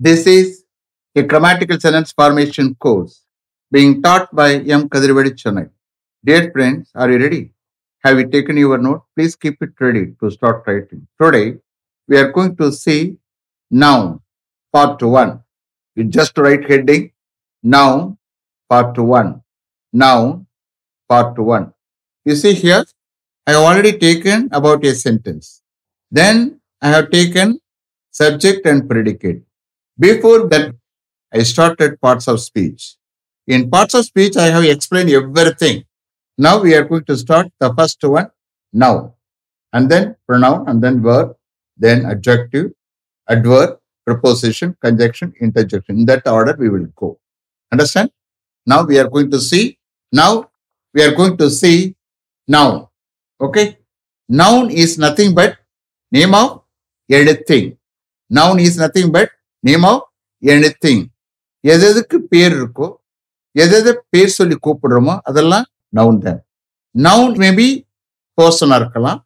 This is a grammatical sentence formation course being taught by M. Kadirivari Chanai. Dear friends, are you ready? Have you taken your note? Please keep it ready to start writing. Today, we are going to see noun, part 1. You just write heading, noun, part 1. Noun, part 1. You see here, I have already taken about a sentence. Then, I have taken subject and predicate. Before that, I started parts of speech. In parts of speech, I have explained everything. Now we are going to start the first one, noun, and then pronoun, and then verb, then adjective, adverb, preposition, conjunction, interjection. In that order, we will go. Understand? Now we are going to see noun. Okay? Noun is nothing but name of anything. Noun is nothing but name of anything. Yadadukku pair irukko, yadadukku pair solli koopidroma, adalla noun then. Noun may be person arkalam,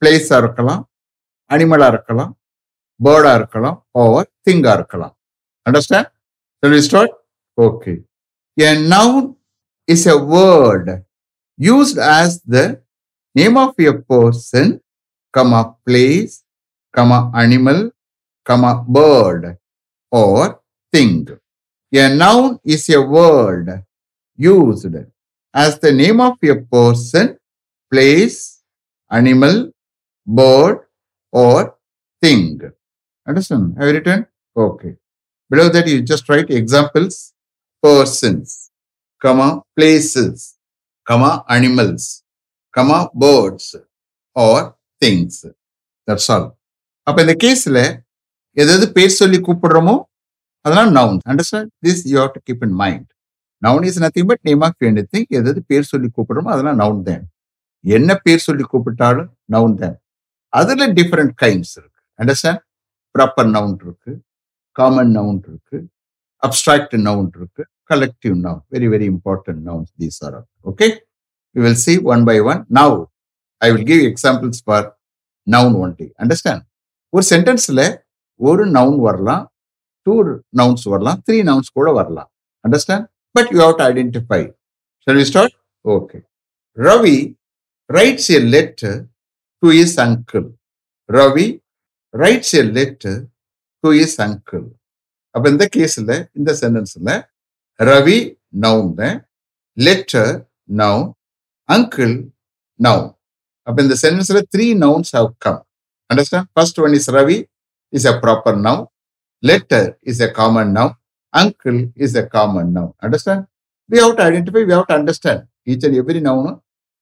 place arkalam, animal arkalam, bird arkalam, or thing arkalam. Understand? Shall we start? Okay. A noun is a word used as the name of a person, comma place, comma animal, comma bird or thing. A noun is a word used as the name of a person, place, animal, bird or thing. Understand? Have you written? Okay. Below that you just write examples. Persons, comma places, comma animals, comma birds or things. That's all. Up in the case, noun. Understand? This you have to keep in mind. Noun is nothing but name of anything. Either the pair solli koopidroma adala noun then. Enna pair solli koopidalum noun then. Adala different kinds irukku. Understand? Proper noun irukku, common noun irukku, abstract noun irukku, collective noun. Very very important nouns these are. Okay? We will see one by one. Now I will give examples for noun only. Understand? One sentence le one noun varala, two nouns varala, three nouns kuda varala. Understand? But you have to identify. Shall we start? Okay. Ravi writes a letter to his uncle. Ravi writes a letter to his uncle. Up in the case, in the sentence, Ravi, noun, letter, noun, uncle, noun. Up in the sentence, three nouns have come. Understand? First one is Ravi is a proper noun. Letter is a common noun. Uncle is a common noun. Understand? We have to identify, we have to understand. Each and every noun,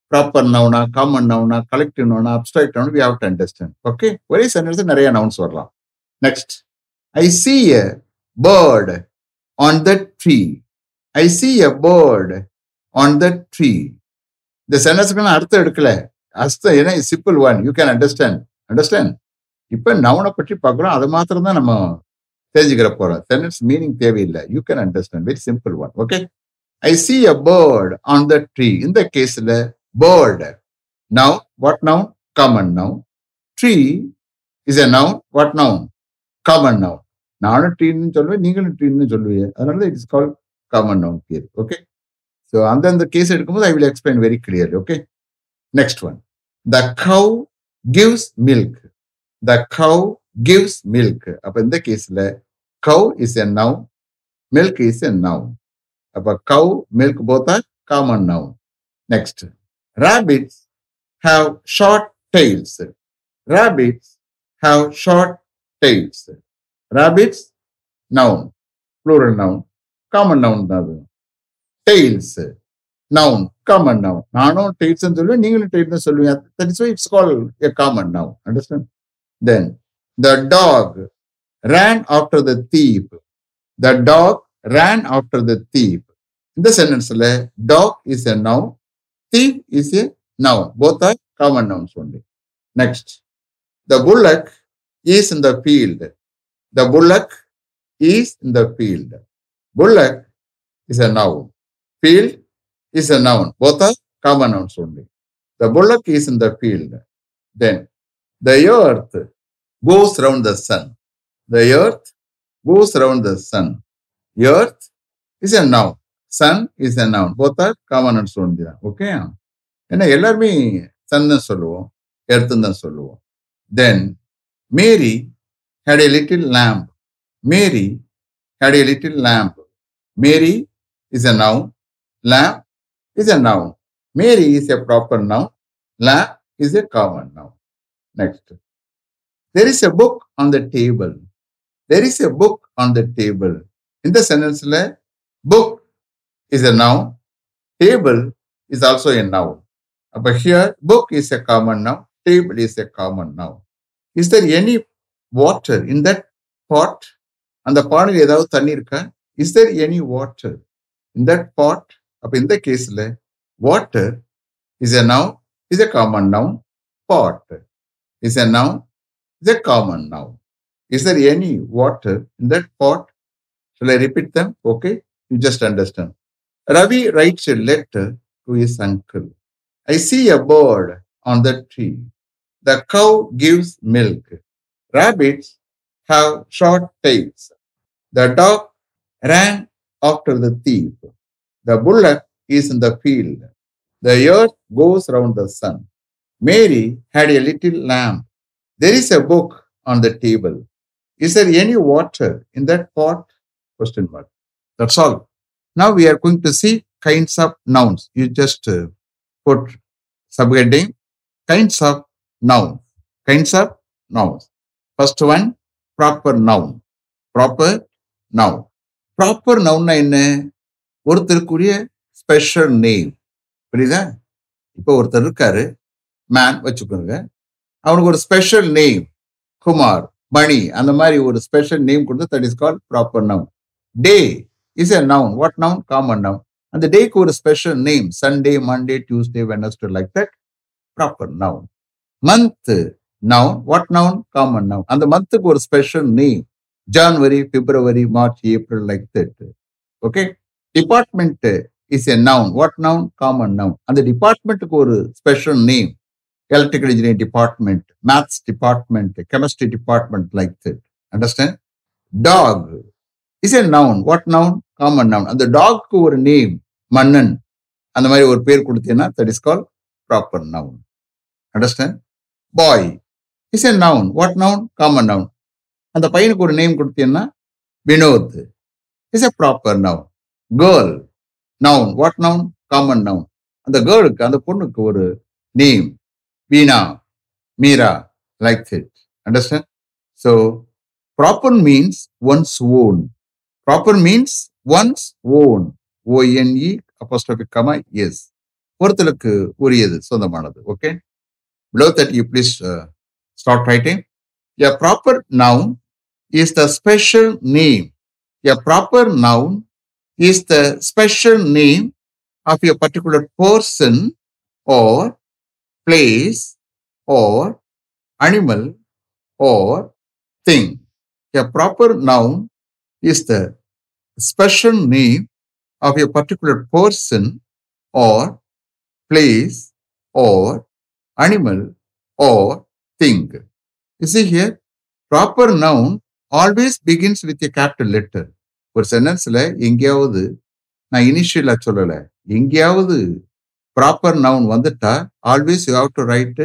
proper noun, common noun, collective noun, abstract noun, we have to understand. Okay? Very sentence nariya nouns varala. Next. I see a bird on the tree. I see a bird on the tree. The sentence kana artha edukala. Astha ena is simple one. You can understand. Understand? Ipa noun patti paakrom adu matram dhaan nama sentence meaning tevilla. You can understand. Very simple one. Okay. I see a bird on the tree. In the case, bird. Now, what noun? Common noun. Tree is a noun. What noun? Common noun. Naan tree nu solluve, neengal tree nu solluve. Another it is called common noun here. Okay. So, and then the case I will explain very clearly. Okay. Next one. The cow gives milk. The cow gives milk. Up in the case, cow is a noun, milk is a noun. Up cow, milk both are common noun. Next, rabbits have short tails. Rabbits have short tails. Rabbits, noun, plural noun, common noun. Tails, noun, common noun. Nano tails and that is why it's called a common noun. Understand? Then the dog ran after the thief. The dog ran after the thief. In the sentence, dog is a noun, thief is a noun. Both are common nouns only. Next, the bullock is in the field. The bullock is in the field. Bullock is a noun. Field is a noun. Both are common nouns only. The bullock is in the field. Then, the earth goes round the sun. The earth goes around the sun. Earth is a noun. Sun is a noun. Both are common and so on. Okay? And everyone says sun, earth. Then Mary had a little lamb. Mary had a little lamb. Mary is a noun. Lamb is a noun. Mary is a proper noun. Lamb is a common noun. Next. There is a book on the table. There is a book on the table. In the sentence, book is a noun. Table is also a noun. But here, book is a common noun. Table is a common noun. Is there any water in that pot? And the pot is there any water in that pot? Up in the case, water is a noun, is a common noun. Pot is a noun, is a common noun. Is there any water in that pot? Shall I repeat them? Okay, you just understand. Ravi writes a letter to his uncle. I see a bird on the tree. The cow gives milk. Rabbits have short tails. The dog ran after the thief. The bullock is in the field. The earth goes round the sun. Mary had a little lamb. There is a book on the table. Is there any water in that pot? Question mark. That's all. Now we are going to see kinds of nouns. You just put subheading kinds of nouns. Kinds of nouns. First one, proper noun. Proper noun. Proper noun is a special name. Now, man, a special name. Kumar, Mani, and a special name that is called proper noun. Day is a noun. What noun? Common noun. And the day is a special name. Sunday, Monday, Tuesday, Wednesday, like that. Proper noun. Month, noun. What noun? Common noun. And the month is a special name. January, February, March, April, like that. Okay. Department is a noun. What noun? Common noun. And the department is a special name. Electrical engineering department, maths department, chemistry department, like that. Understand? Dog is a noun. What noun? Common noun. And the dog is a name. Mannan. And that is called proper noun. Understand? Boy is a noun. What noun? Common noun. And the pain could name Vinod is a proper noun. Girl, noun. What noun? Common noun. And the girl and the punuk or name Veena, Meera, like that. Understand? So proper means one's own. Proper means one's own. O-N-E apostrophe comma yes. Orthalukku uriyadu sondhamanadu. Okay. Below that you please start writing. A proper noun is the special name. A proper noun is the special name of a particular person or place or animal or thing. A proper noun is the special name of a particular person or place or animal or thing. You see here, proper noun always begins with a capital letter. For sentence, proper noun always you have to write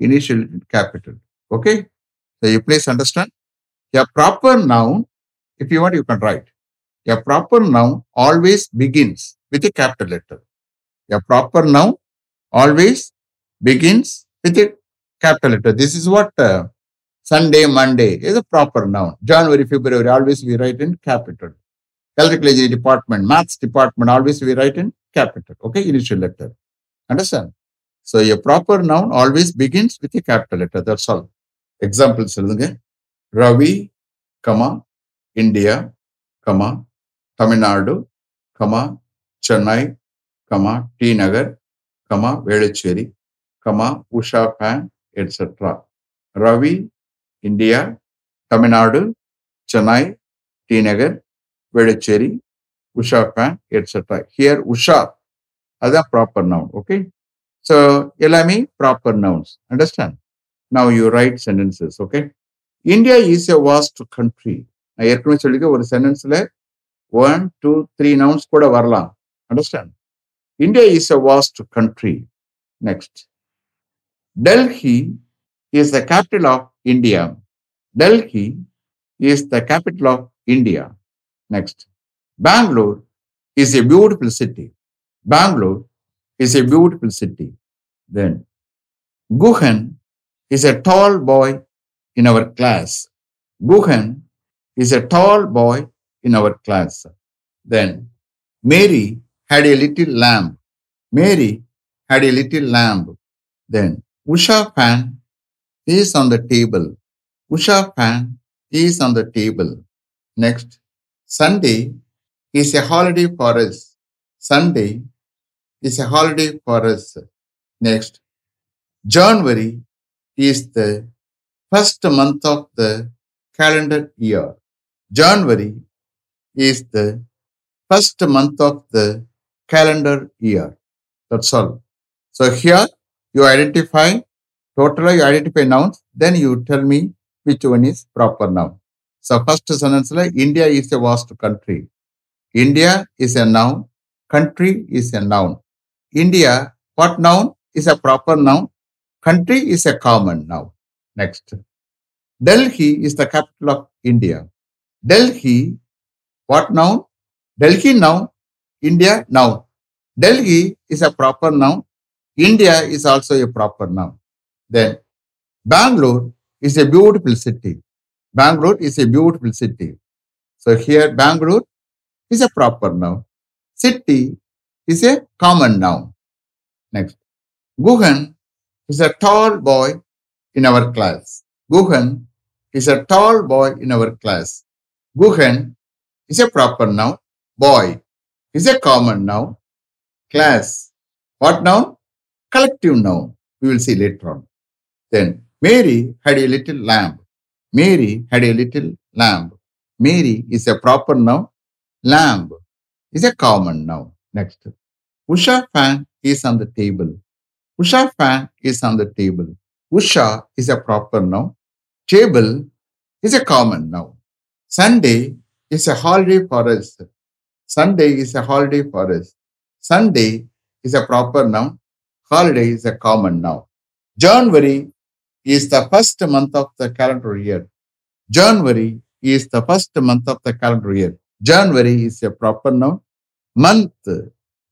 initial capital. Okay? So you please understand. A proper noun, if you want, you can write. A proper noun always begins with a capital letter. A proper noun always begins with a capital letter. This is what Sunday, Monday is a proper noun. January, February, always we write in capital. Electrical engineering department, maths department, always we write in capital. Okay, initial letter. Understand? So, a proper noun always begins with a capital letter. That's all. Examples. Ravi, India, Tamil Nadu, Chennai, T Nagar, Velachery, Usha fan, etc. Ravi, India, Tamil Nadu, Chennai, T Nagar, Velachery, Usha fan, etc. Here, Usha as a proper noun. Okay. So, Elami, proper nouns. Understand? Now you write sentences. Okay. India is a vast country. நான் ஏற்கனவே சொல்லிக்க ஒரு சென்டென்ஸ்ல 1, 2, 3 nouns கூட வரலாம். Understand? India is a vast country. Next. Delhi is the capital of India. Delhi is the capital of India. Next. Bangalore is a beautiful city. Bangalore is a beautiful city. Then, Guhan is a tall boy in our class. Guhan is a tall boy in our class. Then, Mary had a little lamb. Mary had a little lamb. Then, Usha fan is on the table. Usha fan is on the table. Next, Sunday is a holiday for us. Sunday is a holiday for us. Next, January is the first month of the calendar year. January is the first month of the calendar year. That's all. So here you identify, totally you identify nouns, then you tell me which one is proper noun. So first sentence like India is a vast country. India is a noun. Country is a noun. India, what noun is a proper noun? Country is a common noun. Next. Delhi is the capital of India. Delhi, what noun? Delhi noun. India noun. Delhi is a proper noun. India is also a proper noun. Then, Bangalore is a beautiful city. Bangalore is a beautiful city. So here, Bangalore is a proper noun. City is a common noun. Next. Guhan is a tall boy in our class. Guhan is a tall boy in our class. Guhan is a proper noun. Boy is a common noun. Class, what noun? Collective noun. We will see later on. Then, Mary had a little lamb. Mary had a little lamb. Mary is a proper noun. Lamb is a common noun. Next. Usha fan is on the table. Usha fan is on the table. Usha is a proper noun. Table is a common noun. Sunday is a holiday for us. Sunday is a holiday for us. Sunday is a proper noun. Holiday is a common noun. January is the first month of the calendar year. January is the first month of the calendar year. January is a proper noun. Month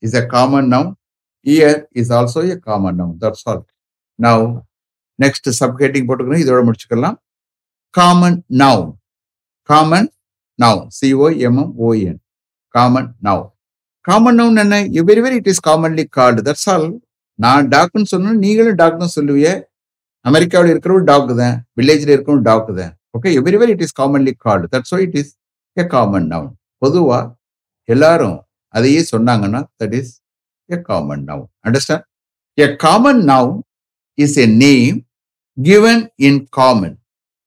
is a common noun. Year is also a common noun. That's all. Now, next subheading potukona common noun. Common noun. C-O-M-M-O-N. Common noun. Common noun and everywhere it is commonly called. That's all. Now, dog and son, Nigel dog and Sulu, America will recruit dog there, village recruit dog there. Okay, everywhere it is commonly called. That's why it is a common noun. Podua, Helaro, Adi Sonangana, that is a common noun. Understand? A common noun is a name given in common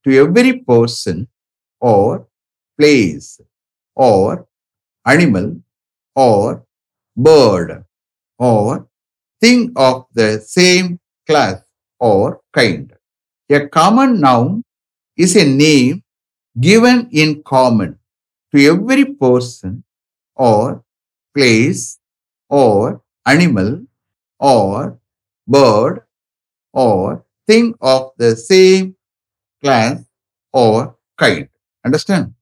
to every person or place or animal or bird or thing of the same class or kind. A common noun is a name given in common to every person or place or animal or bird or thing of the same class or kind. Understand?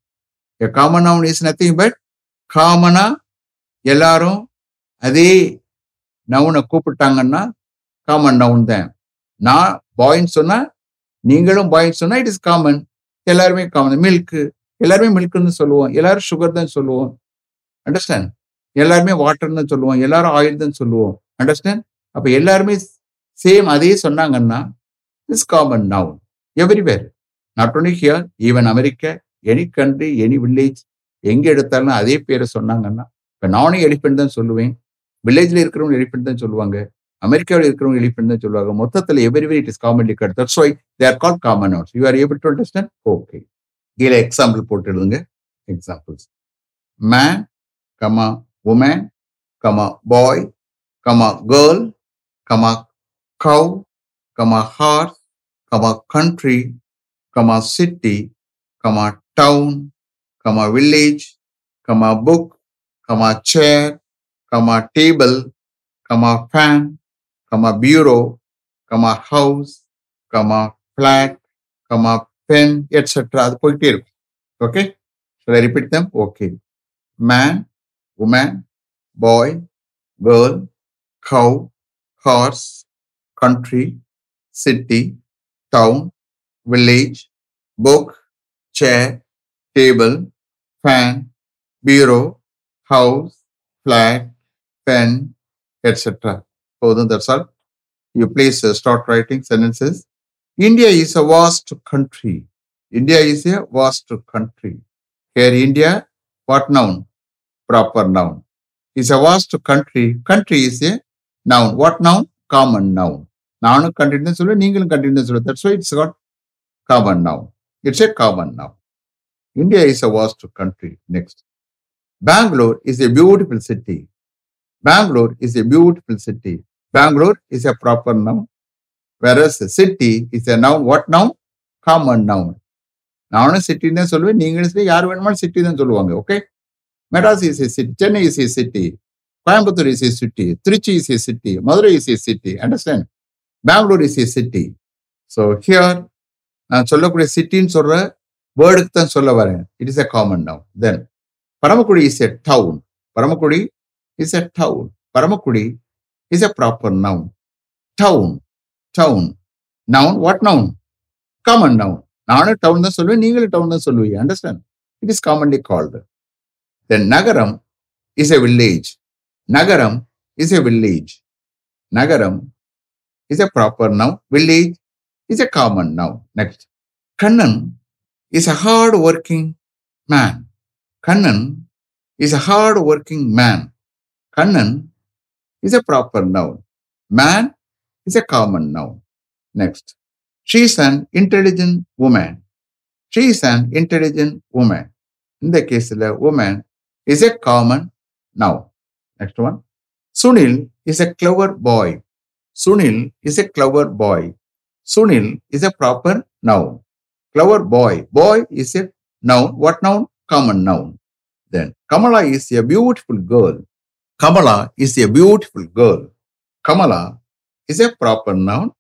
A common noun is nothing but common. Yellaro, Ade, noun a kuputangana, common noun them. Na, boy and sona, Ningalum boy and sona, it is common. Yellarme common milk, Yellarme milk in the solo, Yellar sugar than solo. Understand? Yellarme water than solo, Yellar oil than solo. Understand? Up Yellarme same Ade sonangana is common noun. Everywhere. Not only here, even America, any country, any village, Engedatana, Ade Pere sonangana. நானே elephant தான் சொல்லுவேன். வில்லேஜ்ல இருக்குறவங்க elephant தான் சொல்லுவாங்க. அமெரிக்கால இருக்குறவங்க elephant தான் சொல்லுவாங்க. மொத்தத்துல everywhere it is commonly called. That's why they are called common nouns. You are able to understand? Okay. இதுல எக்ஸாம்பிள் போட்டு எழுதுங்க. Examples. Man, woman, boy, girl, cow, horse, country, city, town, comma village, comma book, comma chair, comma table, comma fan, comma bureau, comma house, comma flat, comma pen, etc. Okay? Shall I repeat them? Okay. Man, woman, boy, girl, cow, horse, country, city, town, village, book, chair, table, fan, bureau, house, flat, pen, etc. So then that's all. You please start writing sentences. India is a vast country. India is a vast country. Here India, what noun? Proper noun. Is a vast country. Country is a noun. What noun? Common noun. Noun continuous, Ningal continuous. That's why it's got common noun. It's a common noun. India is a vast country. Next. Bangalore is a beautiful city. Bangalore is a beautiful city. Bangalore is a proper noun. Whereas city is a noun. What noun? Common noun. Noun is city. Okay? Madras is a city. Chennai is a city. Koyampathur is a city. Trichy is a city. Madurai is a city. Understand? Bangalore is a city. So here, city in word it is a common noun. Then, Paramakudi is a town. Paramakudi is a town. Paramakudi is a proper noun. Town. Town. Noun. What noun? Common noun. Noun town na solve, ningal town na solve. Understand? It is commonly called. Then Nagaram is a village. Nagaram is a village. Nagaram is a proper noun. Village is a common noun. Next. Kannan is a hard-working man. Kannan is a hard-working man. Kannan is a proper noun. Man is a common noun. Next. She is an intelligent woman. She is an intelligent woman. In the case, woman is a common noun. Next one. Sunil is a clever boy. Sunil is a clever boy. Sunil is a proper noun. Clever boy. Boy is a noun. What noun? Common noun. Then Kamala is a beautiful girl. Kamala is a beautiful girl. Kamala is a proper noun.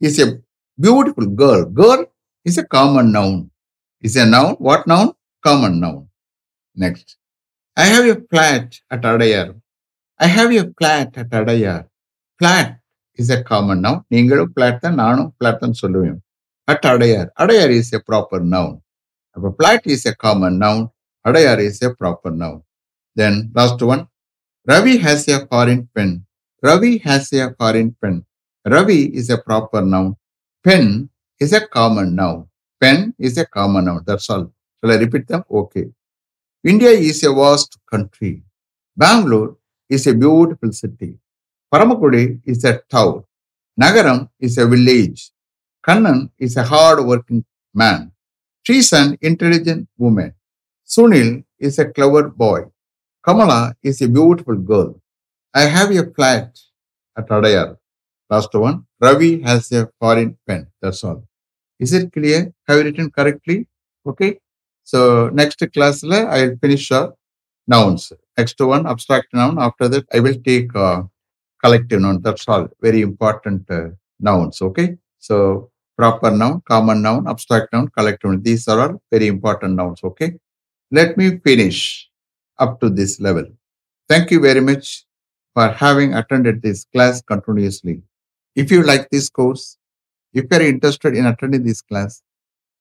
Is a beautiful girl. Girl is a common noun. Is a noun. What noun? Common noun. Next. I have a flat at Adyar. I have a flat at Adyar. Flat is a common noun. Ningalu flat than nanu flat than soluvim. At Adyar. Adyar is a proper noun. If flat is a common noun. Adyar is a proper noun. Then last one. Ravi has a foreign pen. Ravi has a foreign pen. Ravi is a proper noun. Pen is a common noun. Pen is a common noun. That's all. Shall I repeat them? Okay. India is a vast country. Bangalore is a beautiful city. Paramakudi is a town. Nagaram is a village. Kannan is a hard-working man. She is an intelligent woman. Sunil is a clever boy. Kamala is a beautiful girl. I have a flat at Adyar. Last one. Ravi has a foreign pen. That's all. Is it clear? Have you written correctly? Okay. So next class, I will finish nouns. Next one, abstract noun. After that, I will take collective noun. That's all. Very important nouns. Okay. So proper noun, common noun, abstract noun, collective noun. These are all very important nouns. Okay. Let me finish up to this level. Thank you very much for having attended this class continuously. If you like this course, if you are interested in attending this class,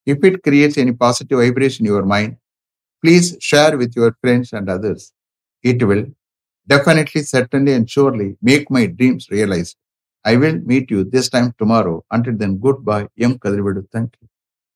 if it creates any positive vibration in your mind, please share with your friends and others. It will definitely, certainly and surely make my dreams realized. I will meet you this time tomorrow. Until then, goodbye. M. Kadirivari Chanai. Thank you.